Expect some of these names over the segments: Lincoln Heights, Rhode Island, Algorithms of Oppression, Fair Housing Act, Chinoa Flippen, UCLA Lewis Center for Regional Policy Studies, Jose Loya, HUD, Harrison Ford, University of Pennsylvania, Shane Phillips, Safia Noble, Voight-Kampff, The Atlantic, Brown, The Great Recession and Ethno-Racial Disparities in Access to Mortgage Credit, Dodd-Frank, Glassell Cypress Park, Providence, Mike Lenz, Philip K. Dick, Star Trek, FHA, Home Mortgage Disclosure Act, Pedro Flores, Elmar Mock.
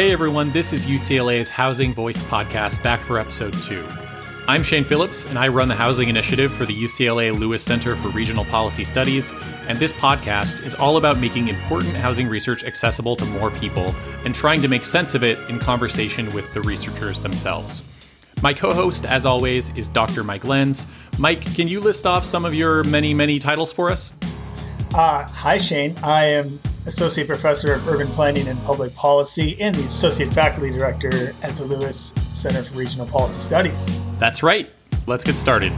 Hey everyone, this is UCLA's Housing Voice podcast, back for episode 2. I'm Shane Phillips, and I run the Housing Initiative for the UCLA Lewis Center for Regional Policy Studies, and this podcast is all about making important housing research accessible to more people and trying to make sense of it in conversation with the researchers themselves. My co-host, as always, is Dr. Mike Lenz. Mike, can you list off some of your many, many titles for us? Hi, Shane. I am Associate Professor of Urban Planning and Public Policy and the Associate Faculty Director at the Lewis Center for Regional Policy Studies. That's right. Let's get started.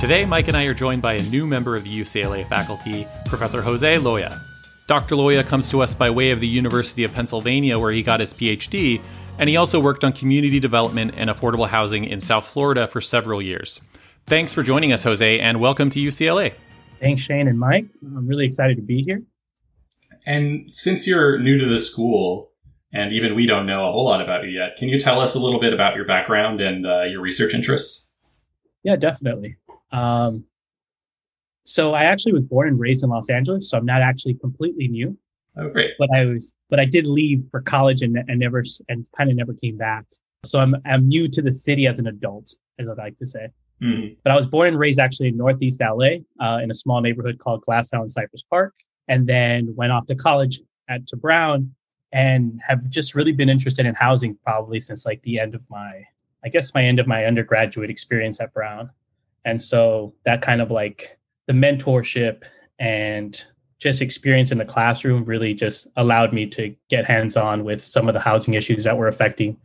Today, Mike and I are joined by a new member of the UCLA faculty, Professor Jose Loya. Dr. Loya comes to us by way of the University of Pennsylvania, where he got his PhD, and he also worked on community development and affordable housing in South Florida for several years. Thanks for joining us, Jose, and welcome to UCLA. Thanks, Shane and Mike. I'm really excited to be here. And since you're new to the school, and even we don't know a whole lot about you yet, can you tell us a little bit about your background and your research interests? Yeah, definitely. So I actually was born and raised in Los Angeles, so I'm not actually completely new. Oh, great! But I did leave for college and kind of never came back. So I'm new to the city as an adult, as I'd like to say. Mm. But I was born and raised actually in Northeast LA, in a small neighborhood called Glassell Cypress Park, and then went off to college to Brown, and have just really been interested in housing probably since like the end of my undergraduate experience at Brown. And so that kind of like the mentorship and just experience in the classroom really just allowed me to get hands-on with some of the housing issues that were affecting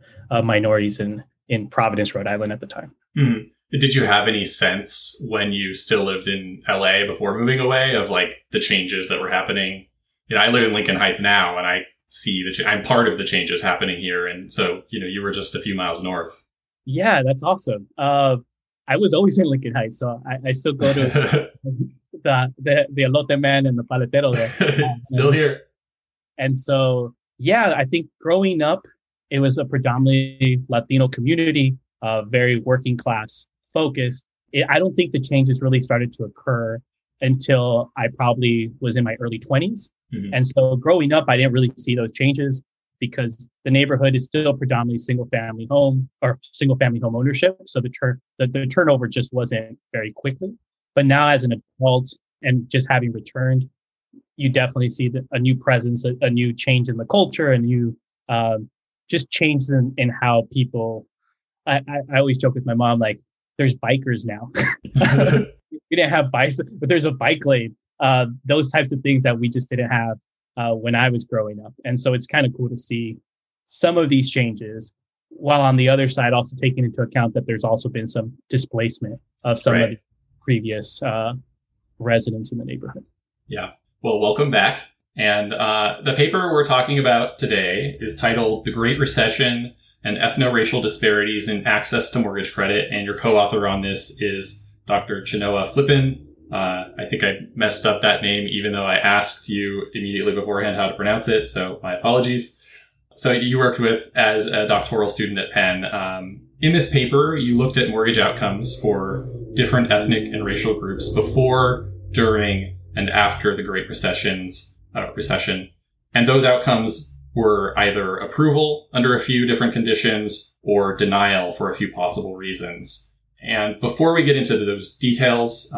minorities in Providence, Rhode Island at the time. Mm. Did you have any sense when you still lived in LA before moving away of like the changes that were happening? You know, I live in Lincoln Heights now, and I see I'm part of the changes happening here. And so, you know, you were just a few miles north. Yeah, that's awesome. I was always in Lincoln Heights, so I still go to the elote man and the paletero there. Still here. And so, yeah, I think growing up, it was a predominantly Latino community, very working class focused. I don't think the changes really started to occur until I probably was in my early 20s. Mm-hmm. And so growing up, I didn't really see those changes because the neighborhood is still predominantly single family home ownership. So the turnover just wasn't very quickly. But now as an adult and just having returned, you definitely see a new presence, a new change in the culture, and just changes in how people, I always joke with my mom, like there's bikers now. We didn't have bikes, but there's a bike lane. Those types of things that we just didn't have when I was growing up. And so it's kind of cool to see some of these changes, while on the other side, also taking into account that there's also been some displacement of some of the previous residents in the neighborhood. Yeah. Well, welcome back. And the paper we're talking about today is titled The Great Recession and Ethno-Racial Disparities in Access to Mortgage Credit. And your co-author on this is Dr. Chinoa Flippen. I think I messed up that name, even though I asked you immediately beforehand how to pronounce it. So my apologies. So you worked with as a doctoral student at Penn. In this paper, you looked at mortgage outcomes for different ethnic and racial groups before, during, and after the Great Recession. And those outcomes were either approval under a few different conditions or denial for a few possible reasons. And before we get into those details,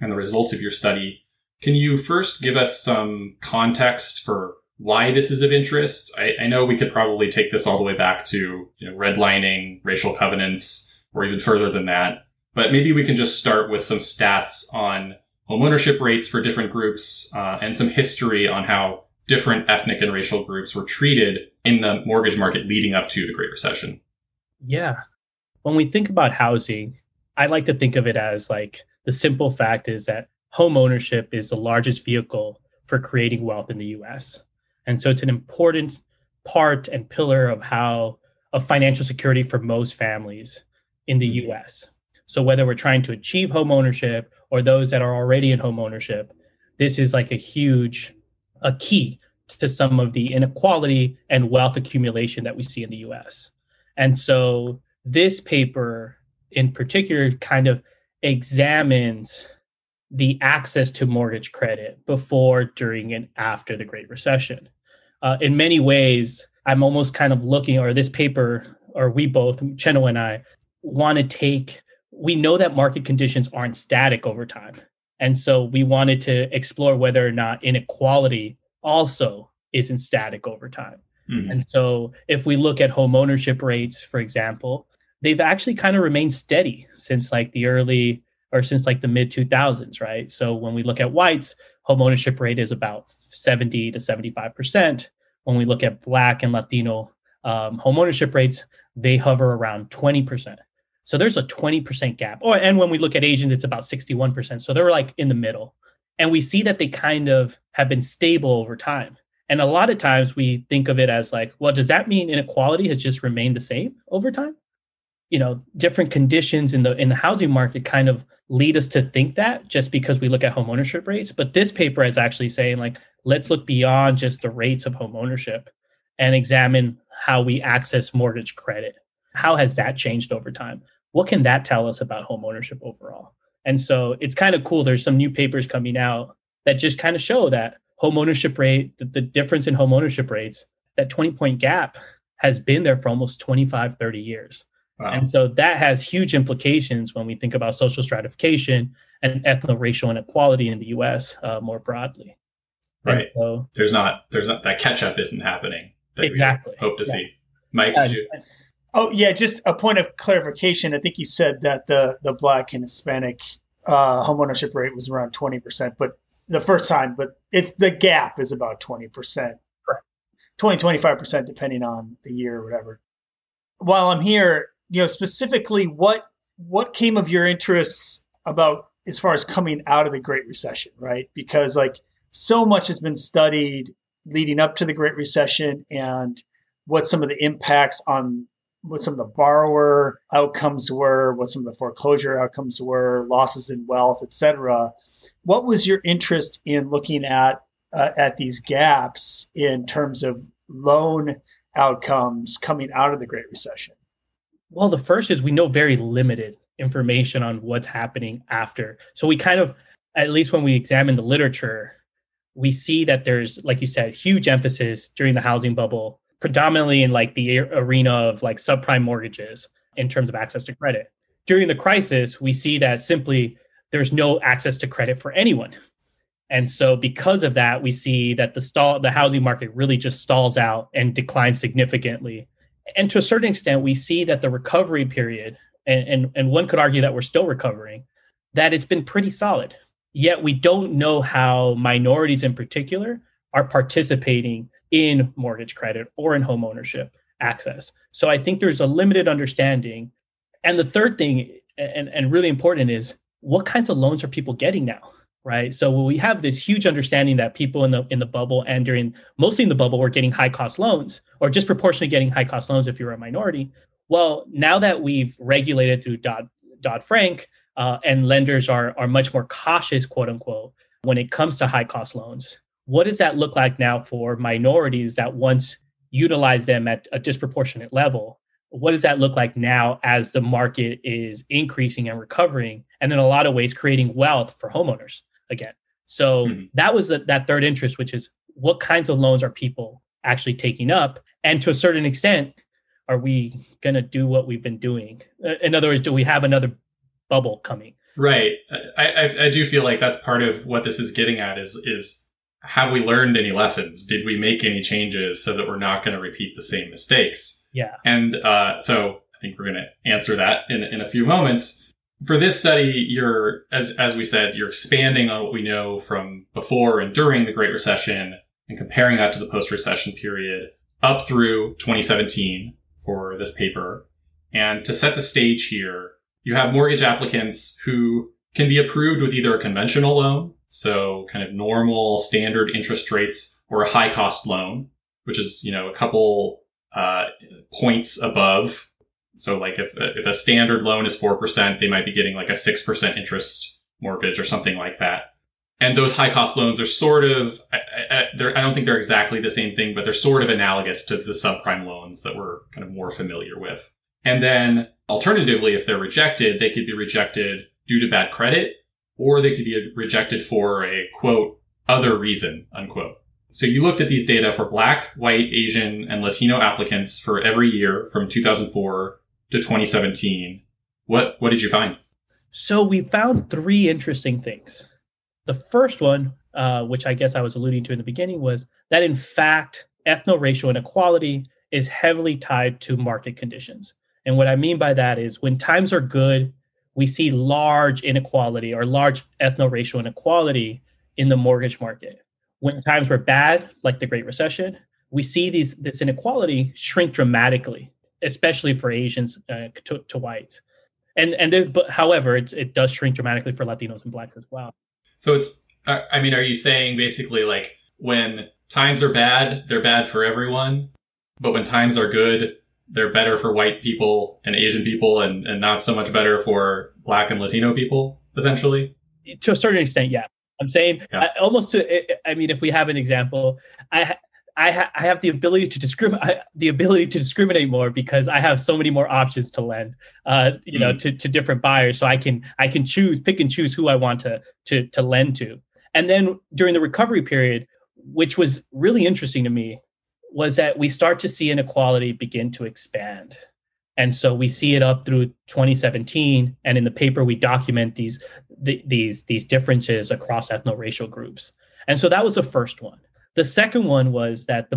and the results of your study, can you first give us some context for why this is of interest? I know we could probably take this all the way back to, you know, redlining, racial covenants, or even further than that. But maybe we can just start with some stats on homeownership rates for different groups and some history on how different ethnic and racial groups were treated in the mortgage market leading up to the Great Recession. Yeah. When we think about housing, I like to think of it as like, the simple fact is that home ownership is the largest vehicle for creating wealth in the U.S. And so it's an important part and pillar of financial security for most families in the U.S. So whether we're trying to achieve home ownership or those that are already in home ownership, this is like a key to some of the inequality and wealth accumulation that we see in the U.S. And so this paper in particular kind of examines the access to mortgage credit before, during, and after the Great Recession. In many ways, I'm almost kind of looking, or this paper, or we both, Chenoa and I, we know that market conditions aren't static over time. And so we wanted to explore whether or not inequality also isn't static over time. Mm-hmm. And so if we look at home ownership rates, for example, they've actually kind of remained steady since like the mid 2000s, right? So when we look at whites, home ownership rate is about 70 to 75%. When we look at Black and Latino home ownership rates, they hover around 20%. So there's a 20% gap. And when we look at Asians, it's about 61%. So they're like in the middle. And we see that they kind of have been stable over time. And a lot of times we think of it as like, well, does that mean inequality has just remained the same over time? You know, different conditions in the housing market kind of lead us to think that just because we look at home ownership rates. But this paper is actually saying like, let's look beyond just the rates of home ownership and examine how we access mortgage credit. How has that changed over time? What can that tell us about home ownership overall? And so it's kind of cool. There's some new papers coming out that just kind of show that home ownership rate, the difference in home ownership rates, that 20-point gap has been there for almost 25, 30 years. Wow. And so that has huge implications when we think about social stratification and ethno-racial inequality in the U.S. More broadly. Right. And so, there's not that catch-up isn't happening. That exactly. We hope to see. Mike, would you? Oh, yeah, just a point of clarification. I think you said that the Black and Hispanic homeownership rate was around 20%, but it's the gap is about 20%, right. 20-25%, depending on the year or whatever. While I'm here, you know, specifically, what came of your interests about as far as coming out of the Great Recession, right? Because like so much has been studied leading up to the Great Recession and what some of the impacts on what some of the borrower outcomes were, what some of the foreclosure outcomes were, losses in wealth, et cetera. What was your interest in looking at these gaps in terms of loan outcomes coming out of the Great Recession? Well, the first is we know very limited information on what's happening after. So we kind of, at least when we examine the literature, we see that there's, like you said, huge emphasis during the housing bubble, predominantly in like the arena of like subprime mortgages in terms of access to credit. During the crisis, we see that simply there's no access to credit for anyone. And so because of that, we see that the housing market really just stalls out and declines significantly. And to a certain extent, we see that the recovery period, and one could argue that we're still recovering, that it's been pretty solid. Yet we don't know how minorities in particular are participating in mortgage credit or in home ownership access. So I think there's a limited understanding. And the third thing, and really important, is what kinds of loans are people getting now, right? So when we have this huge understanding that people in the bubble and mostly in the bubble were getting high cost loans, or disproportionately getting high cost loans if you're a minority. Well, now that we've regulated through Dodd-Frank and lenders are much more cautious, quote unquote, when it comes to high cost loans, what does that look like now for minorities that once utilized them at a disproportionate level? What does that look like now as the market is increasing and recovering, and in a lot of ways creating wealth for homeowners again? So that was that third interest, which is what kinds of loans are people actually taking up? And to a certain extent, are we going to do what we've been doing? In other words, do we have another bubble coming? Right. I do feel like that's part of what this is getting at is have we learned any lessons? Did we make any changes so that we're not going to repeat the same mistakes? Yeah. And so I think we're going to answer that in a few moments. For this study, you're, as we said, you're expanding on what we know from before and during the Great Recession and comparing that to the post-recession period up through 2017 for this paper. And to set the stage here, you have mortgage applicants who can be approved with either a conventional loan, so kind of normal standard interest rates, or a high cost loan, which is, you know, a couple points above. So like if a standard loan is 4%, they might be getting like a 6% interest mortgage or something like that. And those high cost loans are sort of, I don't think they're exactly the same thing, but they're sort of analogous to the subprime loans that we're kind of more familiar with. And then Alternatively, if they're rejected, they could be rejected due to bad credit, or they could be rejected for a, quote, other reason, unquote. So you looked at these data for Black, White, Asian, and Latino applicants for every year from 2004 to 2017. What did you find? So we found three interesting things. The first one, which I guess I was alluding to in the beginning, was that, in fact, ethno-racial inequality is heavily tied to market conditions. And what I mean by that is when times are good, we see large inequality or large ethno-racial inequality in the mortgage market. When times were bad, like the Great Recession, we see this inequality shrink dramatically, especially for Asians to whites. However, it does shrink dramatically for Latinos and Blacks as well. So are you saying basically like when times are bad, they're bad for everyone, but when times are good, they're better for white people and Asian people and not so much better for Black and Latino people, essentially? To a certain extent, yeah. I'm saying if we have an example, I have the ability to discriminate more because I have so many more options to lend, to different buyers. So I can pick and choose who I want to lend to. And then during the recovery period, which was really interesting to me, was that we start to see inequality begin to expand. And so we see it up through 2017, and in the paper we document these differences across ethno-racial groups. And so that was the first one. The second one was that the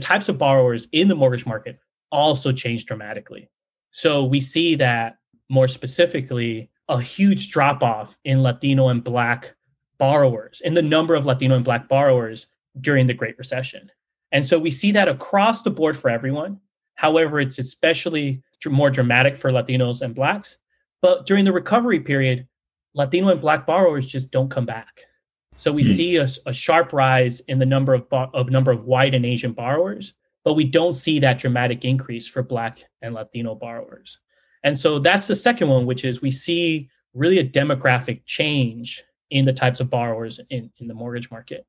types of borrowers in the mortgage market also changed dramatically. So we see that more specifically a huge drop-off in Latino and Black borrowers, in the number of Latino and Black borrowers during the Great Recession. And so we see that across the board for everyone. However, it's especially more dramatic for Latinos and Blacks. But during the recovery period, Latino and Black borrowers just don't come back. So we see a sharp rise in the number of white and Asian borrowers, but we don't see that dramatic increase for Black and Latino borrowers. And so that's the second one, which is we see really a demographic change in the types of borrowers in the mortgage market.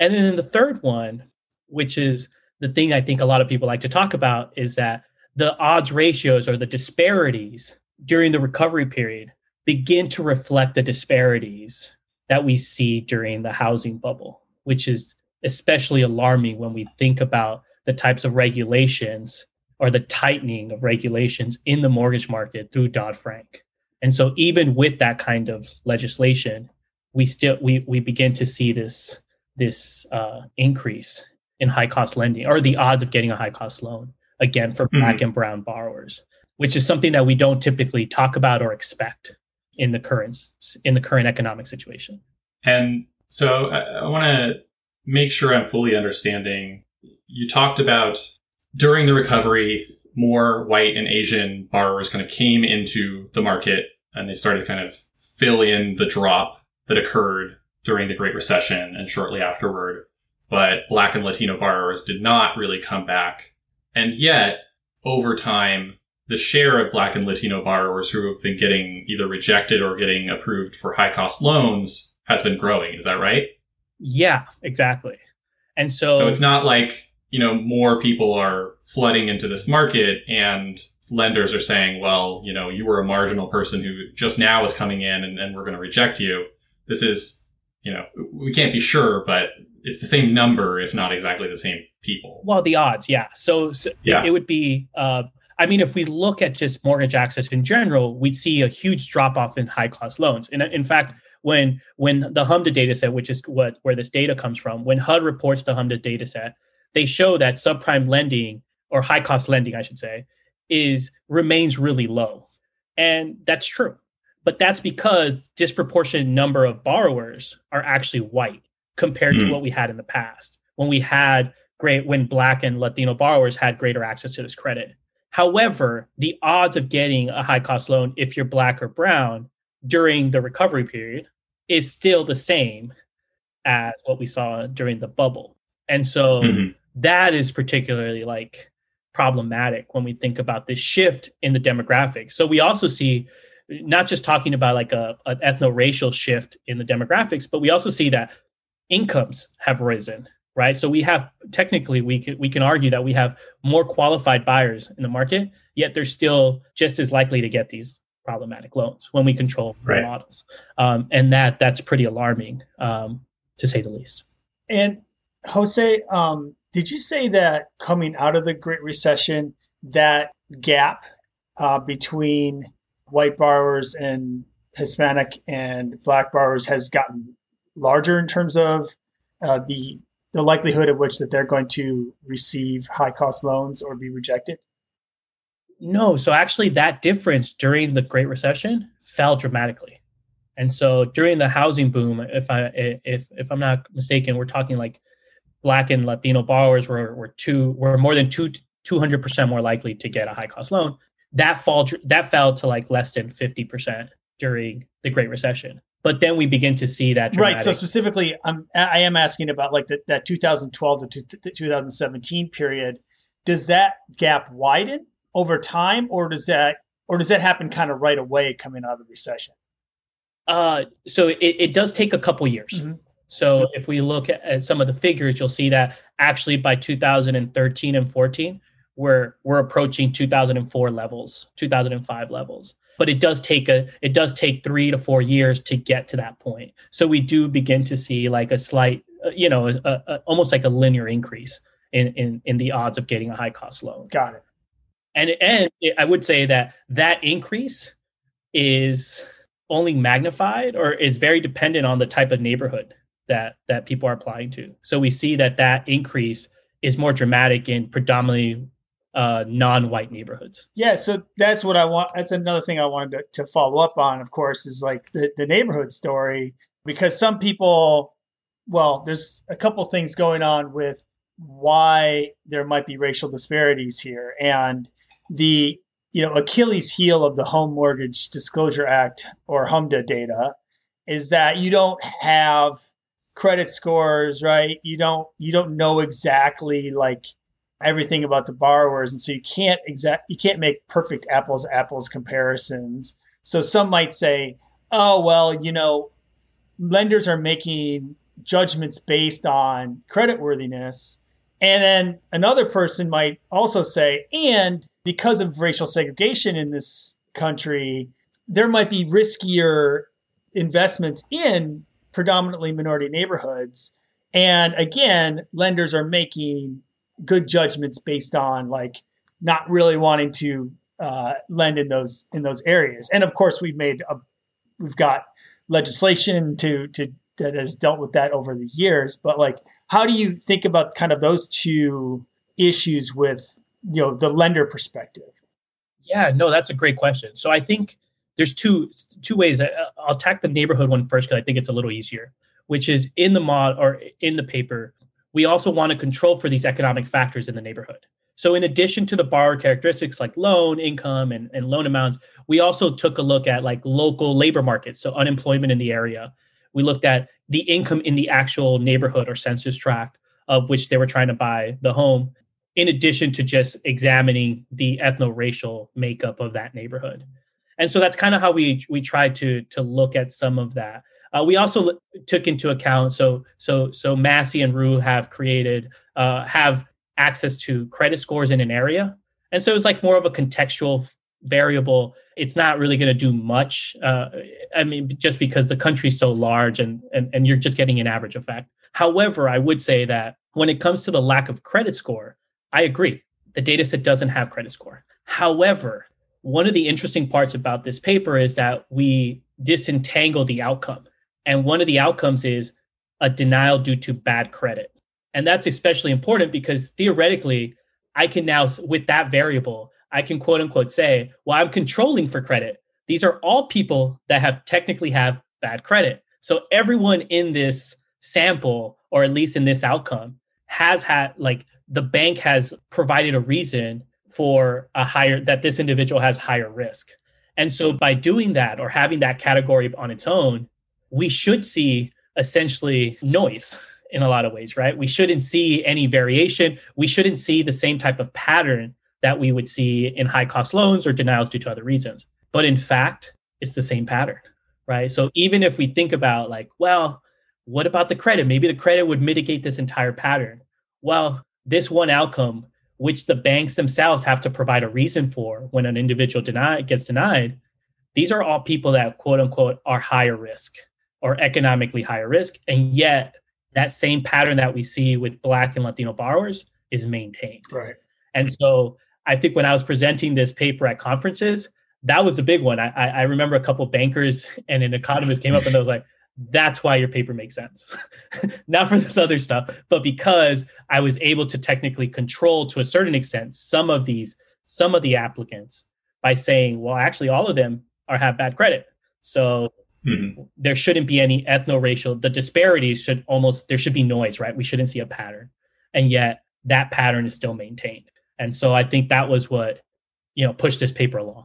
And then the third one, which is the thing I think a lot of people like to talk about, is that the odds ratios or the disparities during the recovery period begin to reflect the disparities that we see during the housing bubble, which is especially alarming when we think about the types of regulations or the tightening of regulations in the mortgage market through Dodd-Frank. And so even with that kind of legislation, we begin to see this increase in high cost lending, or the odds of getting a high cost loan, again, for Black and Brown borrowers, which is something that we don't typically talk about or expect in the current economic situation. And so I want to make sure I'm fully understanding. You talked about during the recovery, more white and Asian borrowers kind of came into the market and they started to kind of fill in the drop that occurred during the Great Recession and shortly afterward. But Black and Latino borrowers did not really come back. And yet, over time, the share of Black and Latino borrowers who have been getting either rejected or getting approved for high-cost loans has been growing. Is that right? Yeah, exactly. And so it's not like, more people are flooding into this market and lenders are saying, well, you were a marginal person who just now is coming in and we're going to reject you. This is, we can't be sure, but it's the same number, if not exactly the same people. Well, the odds, yeah. So yeah. It would be, if we look at just mortgage access in general, we'd see a huge drop-off in high-cost loans. And in fact, when the HMDA dataset, which is where this data comes from, when HUD reports the HMDA dataset, they show that subprime lending, or high-cost lending, I should say, remains really low. And that's true. But that's because disproportionate number of borrowers are actually white, compared to what we had in the past when Black and Latino borrowers had greater access to this credit. However, the odds of getting a high cost loan if you're Black or Brown during the recovery period is still the same as what we saw during the bubble. And so that is particularly problematic when we think about this shift in the demographics. So we also see, not just talking about an ethno-racial shift in the demographics, but we also see that incomes have risen, right? So we have, technically, we can argue that we have more qualified buyers in the market yet they're still just as likely to get these problematic loans when we control the models. And that's pretty alarming, to say the least. And Jose, did you say that coming out of the Great Recession, that gap between white borrowers and Hispanic and Black borrowers has gotten larger in terms of the likelihood at which that they're going to receive high-cost loans or be rejected? No. So actually, that difference during the Great Recession fell dramatically. And so during the housing boom, if I'm not mistaken, we're talking like Black and Latino borrowers were more than 200% more likely to get a high-cost loan. That fell to like less than 50% during the Great Recession. But then we begin to see that dramatic. Right. So specifically, I am asking about like that 2012 to 2017 period. Does that gap widen over time, or does that happen kind of right away coming out of the recession? So it does take a couple years. Mm-hmm. So if we look at some of the figures, you'll see that actually by 2013 and 14, we're approaching 2004 levels, 2005 levels. But it does take 3 to 4 years to get to that point. So we do begin to see like a slight, almost like a linear increase in the odds of getting a high cost loan. Got it. And I would say that increase is only magnified, or is very dependent on the type of neighborhood that people are applying to. So we see that increase is more dramatic in predominantly non-white neighborhoods. Yeah, so that's what I want. That's another thing I wanted to follow up on, of course, is like the neighborhood story, because some people, well, there's a couple things going on with why there might be racial disparities here. And the, Achilles heel of the Home Mortgage Disclosure Act, or HMDA data, is that you don't have credit scores, right? You don't know exactly like everything about the borrowers. And so you can't make perfect apples to apples comparisons. So some might say, lenders are making judgments based on creditworthiness. And then another person might also say, and because of racial segregation in this country, there might be riskier investments in predominantly minority neighborhoods. And again, lenders are making good judgments based on like not really wanting to lend in those areas. And of course, we've got legislation to that has dealt with that over the years. But like, how do you think about kind of those two issues with the lender perspective? Yeah, no, that's a great question. So I think there's two ways. I'll tack the neighborhood one first because I think it's a little easier. Which is in the mod or in the paper, we also want to control for these economic factors in the neighborhood. So in addition to the borrower characteristics like loan income and loan amounts, we also took a look at like local labor markets, so unemployment in the area. We looked at the income in the actual neighborhood or census tract of which they were trying to buy the home, in addition to just examining the ethno-racial makeup of that neighborhood. And so that's kind of how we tried to look at some of that. We also took into account, so Massey and Rue have created, have access to credit scores in an area. And so it's like more of a contextual variable. It's not really going to do much. Just because the country's so large and you're just getting an average effect. However, I would say that when it comes to the lack of credit score, I agree. The data set doesn't have credit score. However, one of the interesting parts about this paper is that we disentangle the outcome. And one of the outcomes is a denial due to bad credit. And that's especially important because theoretically, I can now, with that variable, I can quote unquote say, well, I'm controlling for credit. These are all people that have technically have bad credit. So everyone in this sample, or at least in this outcome, has had, like, the bank has provided a reason for that this individual has higher risk. And so by doing that, or having that category on its own, we should see essentially noise in a lot of ways, right? We shouldn't see any variation. We shouldn't see the same type of pattern that we would see in high cost loans or denials due to other reasons. But in fact, it's the same pattern, right? So even if we think about like, well, what about the credit? Maybe the credit would mitigate this entire pattern. Well, this one outcome which the banks themselves have to provide a reason for when an individual gets denied, these are all people that, quote unquote, are higher risk or economically higher risk. And yet that same pattern that we see with Black and Latino borrowers is maintained. Right. And so I think when I was presenting this paper at conferences, that was the big one. I remember a couple of bankers and an economist came up and they was like, that's why your paper makes sense. Not for this other stuff, but because I was able to technically control to a certain extent some of the applicants by saying, well, actually all of them have bad credit. So there shouldn't be any ethno-racial, the disparities should almost, there should be noise, right? We shouldn't see a pattern. And yet that pattern is still maintained. And so I think that was what, pushed this paper along.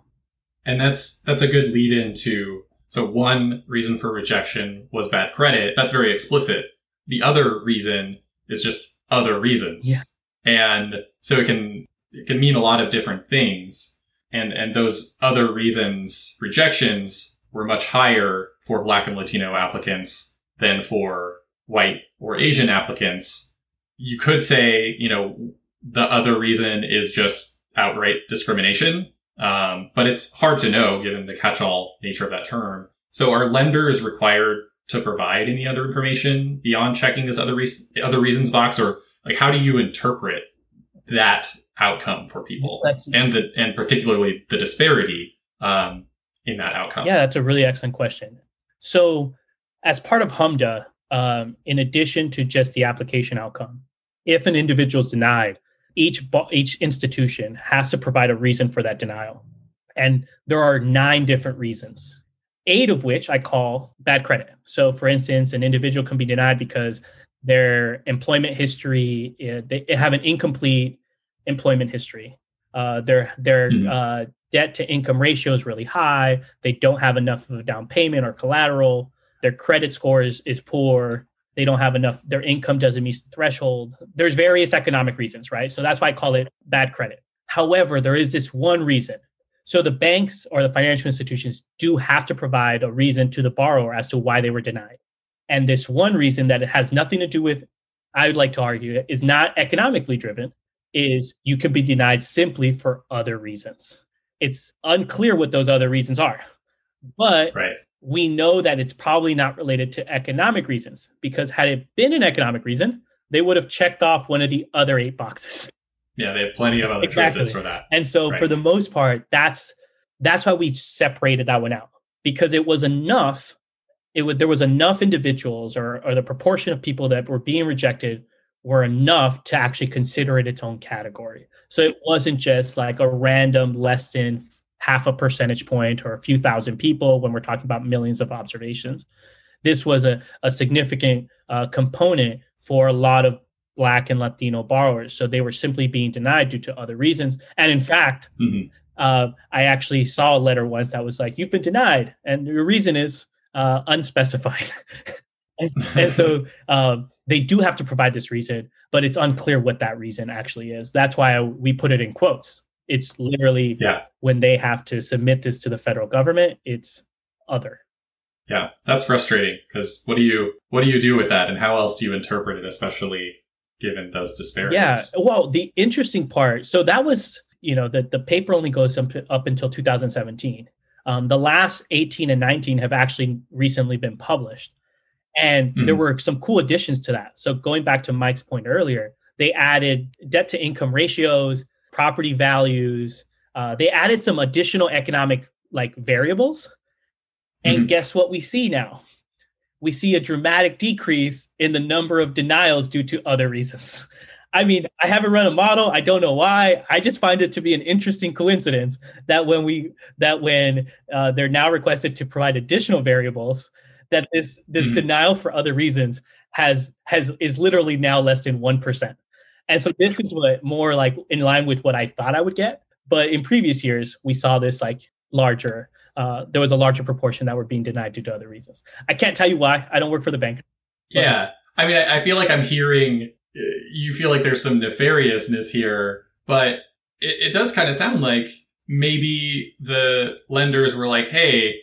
And that's a good lead into, so one reason for rejection was bad credit. That's very explicit. The other reason is just other reasons. Yeah. And so it can mean a lot of different things. And those other reasons, rejections, were much higher for Black and Latino applicants than for white or Asian applicants. You could say, the other reason is just outright discrimination, but it's hard to know given the catch-all nature of that term. So are lenders required to provide any other information beyond checking this other reasons box? Or how do you interpret that outcome for people and particularly the disparity in that outcome? Yeah, that's a really excellent question. So as part of HMDA, in addition to just the application outcome, if an individual is denied, each institution has to provide a reason for that denial. And there are 9 different reasons, 8 of which I call bad credit. So for instance, an individual can be denied because their employment history, they have an incomplete employment history. Their debt to income ratio is really high. They don't have enough of a down payment or collateral. Their credit score is poor. They don't have enough. Their income doesn't meet the threshold. There's various economic reasons, right? So that's why I call it bad credit. However, there is this one reason. So the banks or the financial institutions do have to provide a reason to the borrower as to why they were denied. And this one reason that it has nothing to do with, I would like to argue, is not economically driven, is you can be denied simply for other reasons. It's unclear what those other reasons are, but we know that it's probably not related to economic reasons, because had it been an economic reason, they would have checked off one of the other 8 boxes. Yeah, they have plenty of other choices for that. And so for the most part, that's why we separated that one out, because it was enough. There was enough individuals or the proportion of people that were being rejected were enough to actually consider it its own category. So it wasn't just like a random less than half a percentage point or a few thousand people when we're talking about millions of observations. This was a significant component for a lot of Black and Latino borrowers. So they were simply being denied due to other reasons. And in fact, I actually saw a letter once that was like, you've been denied. And your reason is unspecified. And so they do have to provide this reason, but it's unclear what that reason actually is. That's why we put it in quotes. It's literally when they have to submit this to the federal government, it's other. Yeah, that's frustrating, because what do you do with that, and how else do you interpret it, especially given those disparities? Yeah, well, the interesting part. So that was, the paper only goes up until 2017. The last 18 and 19 have actually recently been published. And there were some cool additions to that. So going back to Mike's point earlier, they added debt to income ratios, property values. They added some additional economic variables. And guess what we see now? We see a dramatic decrease in the number of denials due to other reasons. I mean, I haven't run a model. I don't know why. I just find it to be an interesting coincidence that when they're now requested to provide additional variables, that this denial for other reasons is literally now less than 1%. And so this is what more in line with what I thought I would get. But in previous years, we saw this larger, there was a larger proportion that were being denied due to other reasons. I can't tell you why. I don't work for the bank. Yeah. I mean, I feel like I'm hearing, you feel like there's some nefariousness here, but it does kind of sound like maybe the lenders were like, hey,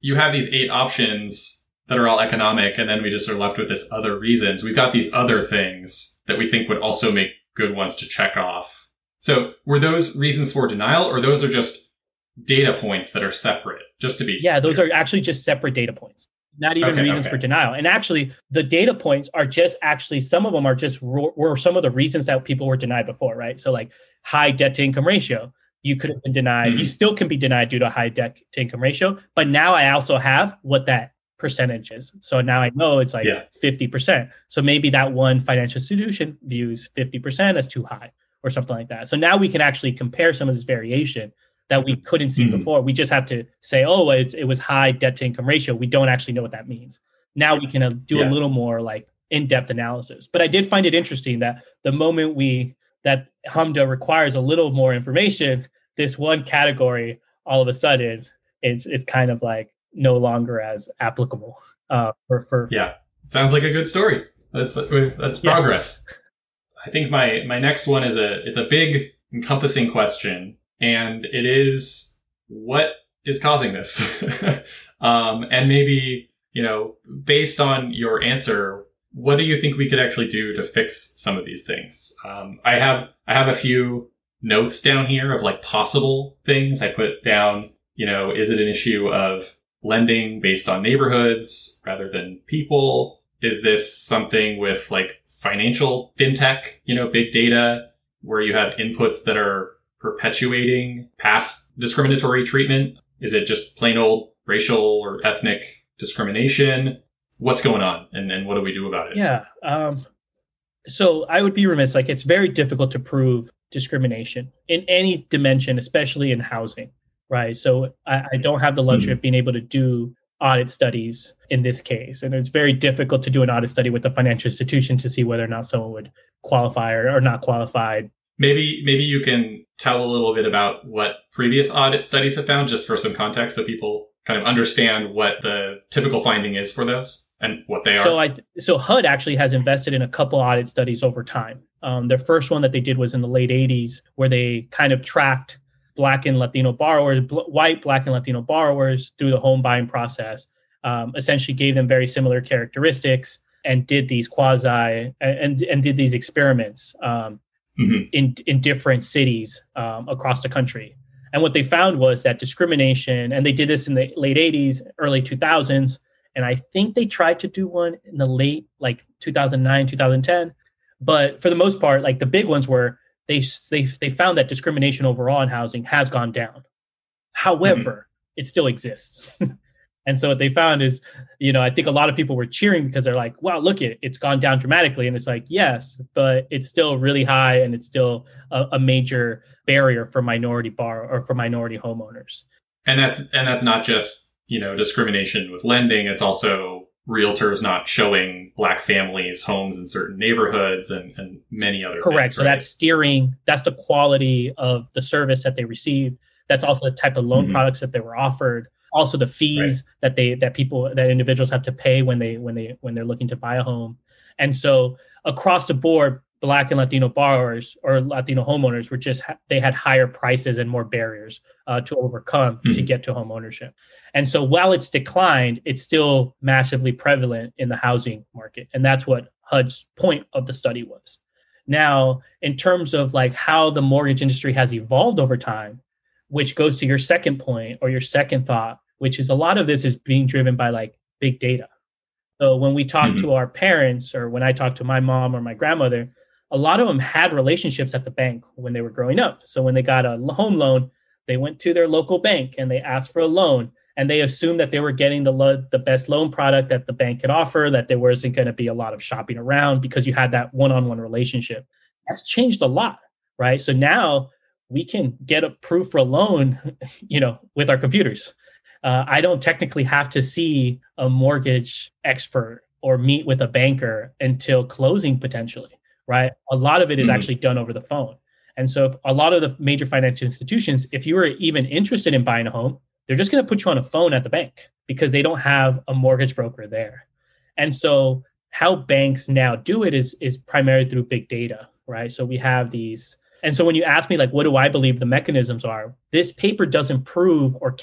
you have these 8 options that are all economic, and then we just are left with this other reasons. We've got these other things that we think would also make good ones to check off. So were those reasons for denial, or those are just data points that are separate, just to be clear? Yeah, those are actually just separate data points, not even reasons for denial. And actually, the data points are just actually, some of them are just were some of the reasons that people were denied before, right? So like high debt to income ratio, you could have been denied. Mm-hmm. You still can be denied due to high debt to income ratio. But now I also have what that percentage is. So now I know it's like 50%. So maybe that one financial institution views 50% as too high or something like that. So now we can actually compare some of this variation that we couldn't see before. We just have to say, oh, it was high debt to income ratio. We don't actually know what that means. Now we can do a little more like in-depth analysis. But I did find it interesting that the moment that HMDA requires a little more information, this one category, all of a sudden, it's kind of like no longer as applicable. Sounds like a good story. That's progress. I think my next one is it's a big encompassing question. And it is, what is causing this? And maybe, based on your answer, what do you think we could actually do to fix some of these things? I have a few notes down here of like possible things. I put down, is it an issue of lending based on neighborhoods rather than people? Is this something with like financial fintech, big data, where you have inputs that are perpetuating past discriminatory treatment? Is it just plain old racial or ethnic discrimination? What's going on? And what do we do about it? Yeah. So I would be remiss. Like, it's very difficult to prove discrimination in any dimension, especially in housing, right? So I don't have the luxury of being able to do audit studies in this case. And it's very difficult to do an audit study with a financial institution to see whether or not someone would qualify or not qualify. Maybe you can tell a little bit about what previous audit studies have found, just for some context, so people kind of understand what the typical finding is for those and what they are. So HUD actually has invested in a couple audit studies over time. Their first one that they did was in the late 80s, where they kind of tracked Black and Latino borrowers, white, Black and Latino borrowers through the home buying process, essentially gave them very similar characteristics and did these did these experiments. In different cities across the country. And what they found was that discrimination, and they did this in the late 80s, early 2000s, and I think they tried to do one in the late, like 2009, 2010. But for the most part, like the big ones were, they found that discrimination overall in housing has gone down. However, it still exists. And so what they found is, I think a lot of people were cheering because they're like, wow, look, it's gone down dramatically. And it's like, yes, but it's still really high, and it's still a major barrier for minority for minority homeowners. And that's not just, discrimination with lending. It's also realtors not showing Black families homes in certain neighborhoods and many other things. Correct. So right? That's steering. That's the quality of the service that they receive. That's also the type of loan products that they were offered. Also, the fees that individuals have to pay when they're looking to buy a home. And so across the board, Black and Latino borrowers or Latino homeowners were they had higher prices and more barriers to overcome to get to home ownership. And so while it's declined, it's still massively prevalent in the housing market. And that's what HUD's point of the study was. Now, in terms of like how the mortgage industry has evolved over time, which goes to your second point or your second thought, which is a lot of this is being driven by like big data. So when we talk to our parents, or when I talk to my mom or my grandmother, a lot of them had relationships at the bank when they were growing up. So when they got a home loan, they went to their local bank and they asked for a loan, and they assumed that they were getting the best loan product that the bank could offer, that there wasn't going to be a lot of shopping around because you had that one-on-one relationship. That's changed a lot, right? So now we can get approved for a loan, with our computers. I don't technically have to see a mortgage expert or meet with a banker until closing potentially, right? A lot of it is actually done over the phone. And so if a lot of the major financial institutions, if you were even interested in buying a home, they're just going to put you on a phone at the bank because they don't have a mortgage broker there. And so how banks now do it is primarily through big data, right? So we have these... And so when you ask me, like, what do I believe the mechanisms are? This paper doesn't prove or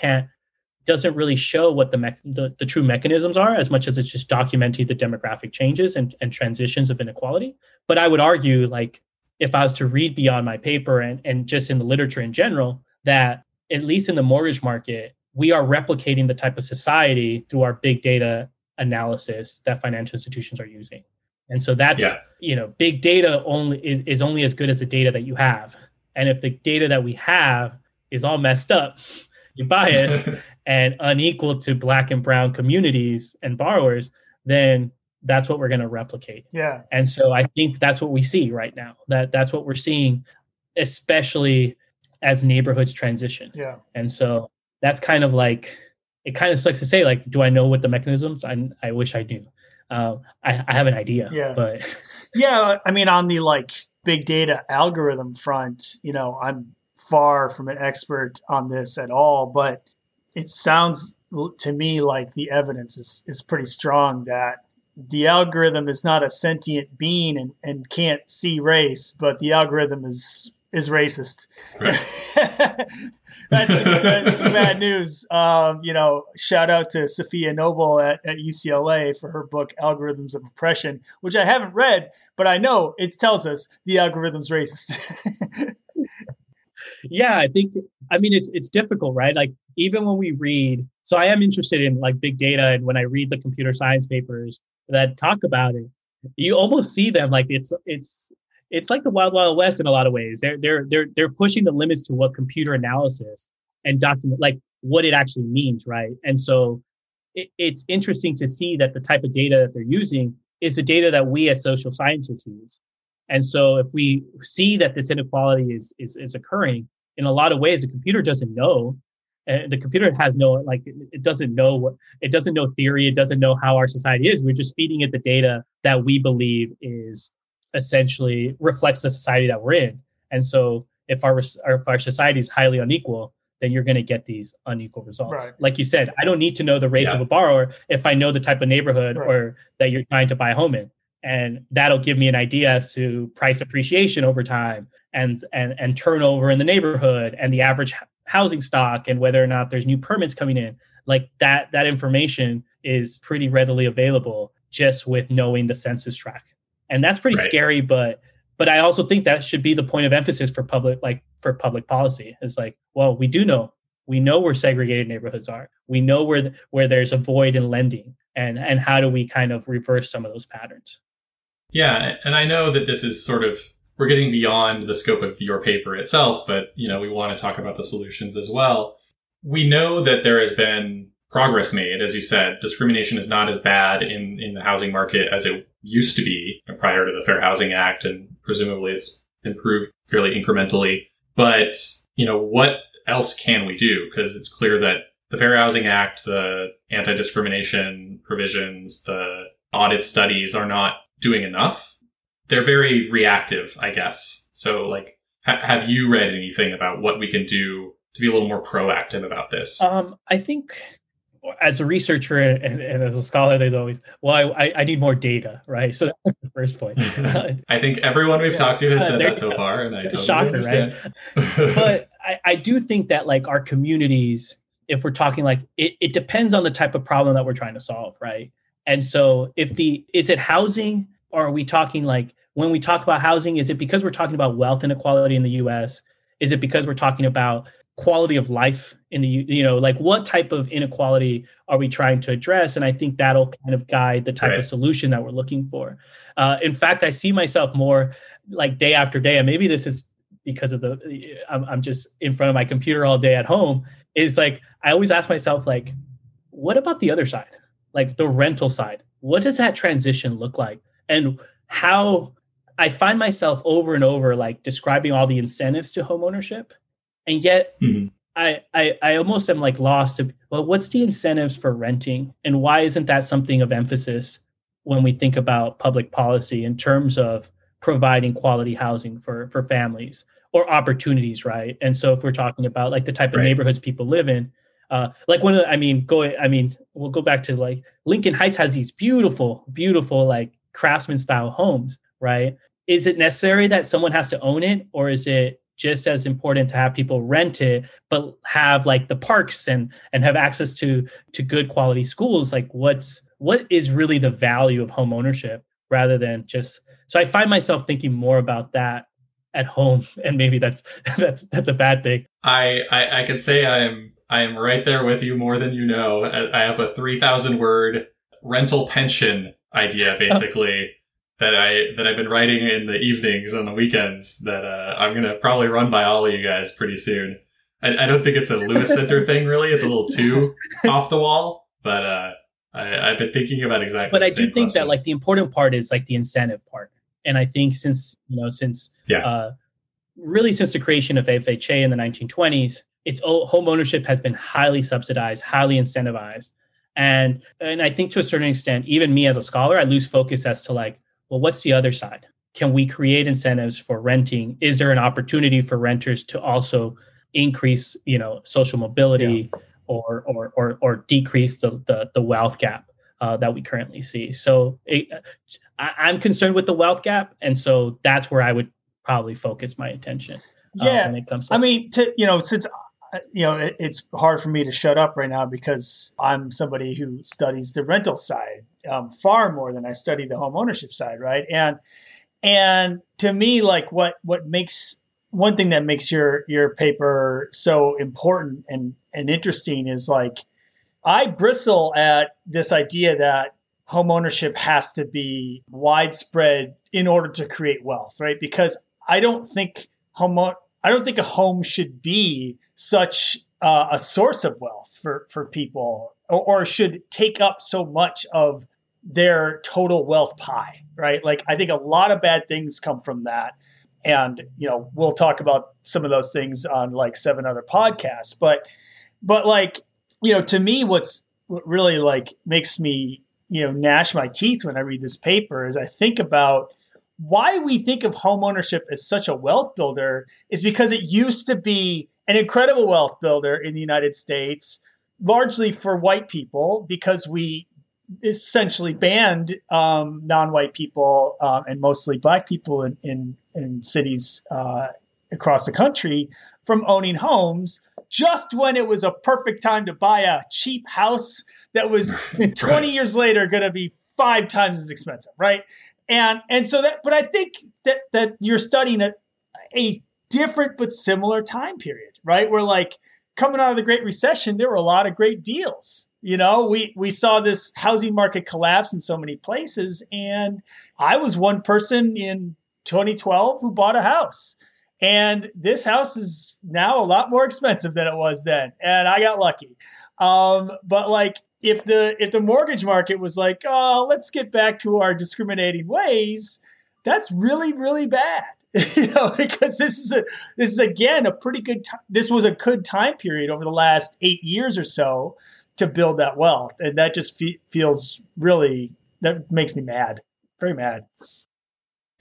doesn't really show what the true mechanisms are, as much as it's just documenting the demographic changes and transitions of inequality. But I would argue, like, if I was to read beyond my paper and just in the literature in general, that at least in the mortgage market, we are replicating the type of society through our big data analysis that financial institutions are using. And so that's, you know, big data only is only as good as the data that you have. And if the data that we have is all messed up, you're biased and unequal to Black and Brown communities and borrowers, then that's what we're going to replicate. Yeah. And so I think that's what we see right now, that's what we're seeing, especially as neighborhoods transition. Yeah. And so that's kind of like, it kind of sucks to say, like, do I know what the mechanisms? I wish I knew. I have an idea. Yeah. But yeah. I mean, on the like big data algorithm front, you know, I'm far from an expert on this at all, but it sounds to me like the evidence is pretty strong that the algorithm is not a sentient being and can't see race, but the algorithm is racist. Right. that's bad news. You know, shout out to Safia Noble at UCLA for her book, Algorithms of Oppression, which I haven't read, but I know it tells us the algorithm's racist. Yeah, I think, I mean, it's difficult, right? Like even when we read, so I am interested in like big data. And when I read the computer science papers that talk about it, you almost see them like it's like the Wild Wild West in a lot of ways. They're pushing the limits to what computer analysis and document, like what it actually means, right? And so it's interesting to see that the type of data that they're using is the data that we as social scientists use. And so if we see that this inequality is occurring, in a lot of ways, the computer doesn't know. The computer has no, like, it doesn't know theory. It doesn't know how our society is. We're just feeding it the data that we believe is essentially reflects the society that we're in. And so if our society is highly unequal, then you're going to get these unequal results. Right. Like you said, I don't need to know the race of a borrower if I know the type of neighborhood or that you're trying to buy a home in. And that'll give me an idea as to price appreciation over time and turnover in the neighborhood and the average housing stock and whether or not there's new permits coming in. Like that information is pretty readily available just with knowing the census tract. And that's pretty scary, but I also think that should be the point of emphasis for public policy. It's like, well, we know where segregated neighborhoods are. We know where there's a void in lending, and how do we kind of reverse some of those patterns? Yeah, and I know that this is sort of, we're getting beyond the scope of your paper itself, but you know, we want to talk about the solutions as well. We know that there has been progress made, as you said. Discrimination is not as bad in the housing market as it used to be prior to the Fair Housing Act, and presumably it's improved fairly incrementally. But you know, what else can we do? Because it's clear that the Fair Housing Act, the anti-discrimination provisions, the audit studies are not doing enough. They're very reactive, I guess. So, like, have you read anything about what we can do to be a little more proactive about this? I think as a researcher and as a scholar, there's always, well, I need more data, right? So that's the first point. I think everyone we've talked to has said that so far, and I totally understand. Right? But I do think that, like, our communities, if we're talking, like, it depends on the type of problem that we're trying to solve, right? And so is it housing, or are we talking, like, when we talk about housing, is it because we're talking about wealth inequality in the U.S.? Is it because we're talking about quality of life in the, you know, like, what type of inequality are we trying to address? And I think that'll kind of guide the type of solution that we're looking for. In fact, I see myself more like day after day, and maybe this is because of I'm just in front of my computer all day at home. It's like, I always ask myself, like, what about the other side? Like the rental side, what does that transition look like? And how I find myself over and over, like, describing all the incentives to homeownership. And yet I almost am, like, lost to, well, what's the incentives for renting? And why isn't that something of emphasis when we think about public policy in terms of providing quality housing for families or opportunities, right? And so if we're talking about, like, the type of neighborhoods people live in, like we'll go back to, like, Lincoln Heights has these beautiful, beautiful, like, craftsman style homes, right? Is it necessary that someone has to own it, or is it just as important to have people rent it, but have, like, the parks and have access to good quality schools? Like, what is really the value of home ownership rather than just, so I find myself thinking more about that at home, and maybe that's a bad thing. I can say I am right there with you more than you know. I have a 3,000 word rental pension idea basically that I've been writing in the evenings on the weekends that I'm gonna probably run by all of you guys pretty soon. I don't think it's a Lewis Center thing really. It's a little too off the wall, but I've been thinking about exactly. But I do think questions. That like the important part is like the incentive part. And I think since the creation of FHA in the 1920s, its home ownership has been highly subsidized, highly incentivized. And I think to a certain extent, even me as a scholar, I lose focus as to like, well, what's the other side? Can we create incentives for renting? Is there an opportunity for renters to also increase, social mobility or decrease the wealth gap that we currently see? So I'm concerned with the wealth gap. And so that's where I would probably focus my attention. When it comes to it's hard for me to shut up right now because I'm somebody who studies the rental side far more than I study the home ownership side, right? And to me, like what makes one thing that makes your paper so important and interesting is like I bristle at this idea that home ownership has to be widespread in order to create wealth, right? Because I don't think a home should be such a source of wealth for people or should take up so much of their total wealth pie, right? Like, I think a lot of bad things come from that. And, we'll talk about some of those things on like 7 other podcasts. But like, to me, what really like makes me, gnash my teeth when I read this paper is I think about why we think of homeownership as such a wealth builder is because it used to be an incredible wealth builder in the United States, largely for white people, because we essentially banned non-white people and mostly black people in cities across the country from owning homes just when it was a perfect time to buy a cheap house that was 20 years later going to be 5 times as expensive, right? And so that, but I think that you're studying a different but similar time period, right? Where like coming out of the Great Recession, there were a lot of great deals. We saw this housing market collapse in so many places. And I was one person in 2012 who bought a house. And this house is now a lot more expensive than it was then. And I got lucky. But like, if the mortgage market was like, oh, let's get back to our discriminating ways, that's really, really bad, because this is again, a pretty good time. This was a good time period over the last 8 years or so to build that wealth. And that just feels really, that makes me mad, very mad.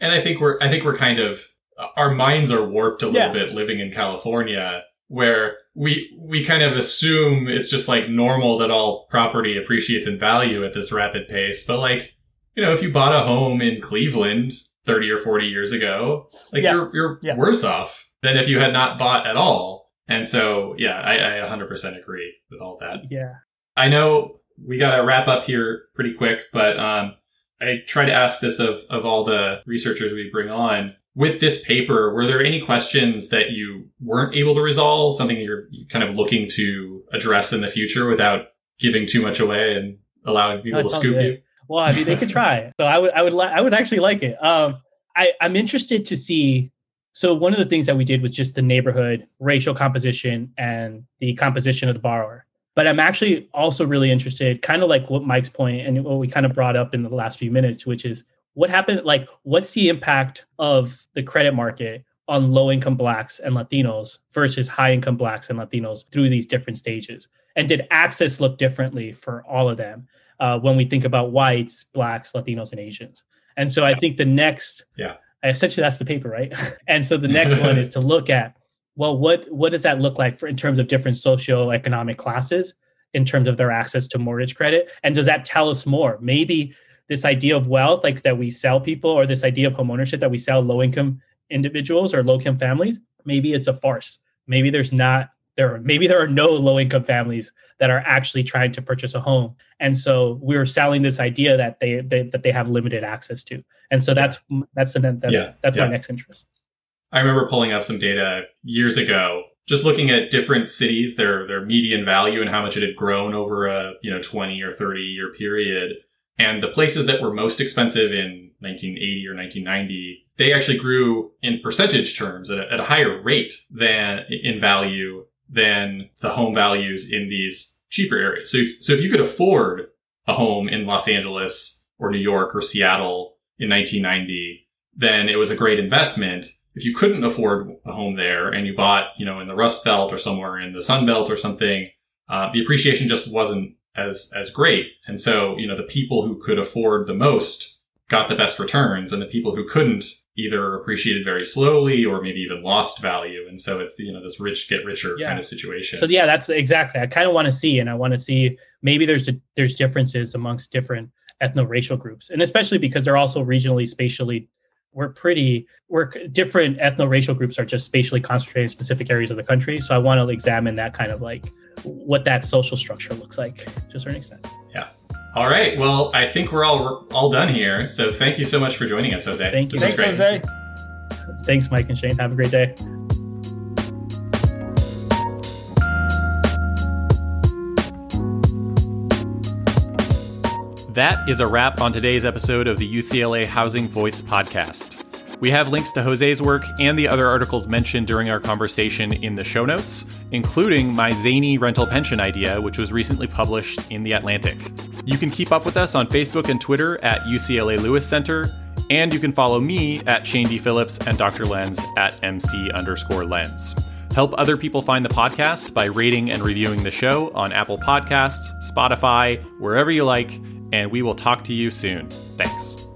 And I think we're kind of, our minds are warped a little bit living in California, where we kind of assume it's just like normal that all property appreciates in value at this rapid pace. But like, if you bought a home in Cleveland 30 or 40 years ago, like you're worse off than if you had not bought at all. And so, I 100% agree with all that. Yeah. I know we got to wrap up here pretty quick, but I try to ask this of all the researchers we bring on. With this paper, were there any questions that you weren't able to resolve, something that you're kind of looking to address in the future without giving too much away and allowing people to scoop you? Well, I mean, they could try. So I would actually like it. I'm interested to see. So one of the things that we did was just the neighborhood, racial composition, and the composition of the borrower. But I'm actually also really interested, kind of like what Mike's point and what we kind of brought up in the last few minutes, which is, what happened? Like, what's the impact of the credit market on low-income Blacks and Latinos versus high-income Blacks and Latinos through these different stages? And did access look differently for all of them when we think about whites, Blacks, Latinos, and Asians? And so I think the next, essentially that's the paper, right? And so the next one is to look at, well, what does that look like for in terms of different socioeconomic classes, in terms of their access to mortgage credit? And does that tell us more? Maybe this idea of wealth, like that we sell people, or this idea of homeownership that we sell low-income individuals or low-income families, maybe it's a farce. Maybe there are no low-income families that are actually trying to purchase a home, and so we're selling this idea that they have limited access to. And so that's my next interest. I remember pulling up some data years ago, just looking at different cities, their median value and how much it had grown over a 20 or 30 year period. And the places that were most expensive in 1980 or 1990, they actually grew in percentage terms at a higher rate than in value than the home values in these cheaper areas. So if you could afford a home in Los Angeles or New York or Seattle in 1990, then it was a great investment. If you couldn't afford a home there and you bought, in the Rust Belt or somewhere in the Sun Belt or something, the appreciation just wasn't as great. And so, the people who could afford the most got the best returns, and the people who couldn't either appreciated very slowly or maybe even lost value. And so it's, this rich get richer kind of situation. So yeah, that's exactly. I kind of want to see, and I want to see maybe there's differences amongst different ethno-racial groups. And especially because they're also regionally, spatially, different ethno-racial groups are just spatially concentrated in specific areas of the country. So I want to examine that kind of what that social structure looks like to a certain extent. Yeah. All right. Well, I think we're all done here. So thank you so much for joining us, Jose. Thank you. Thanks, Jose. Thanks, Mike and Shane. Have a great day. That is a wrap on today's episode of the UCLA Housing Voice podcast. We have links to Jose's work and the other articles mentioned during our conversation in the show notes, including my zany rental pension idea, which was recently published in The Atlantic. You can keep up with us on Facebook and Twitter at UCLA Lewis Center, and you can follow me at Shane D. Phillips and Dr. Lenz at MC_Lenz. Help other people find the podcast by rating and reviewing the show on Apple Podcasts, Spotify, wherever you like, and we will talk to you soon. Thanks.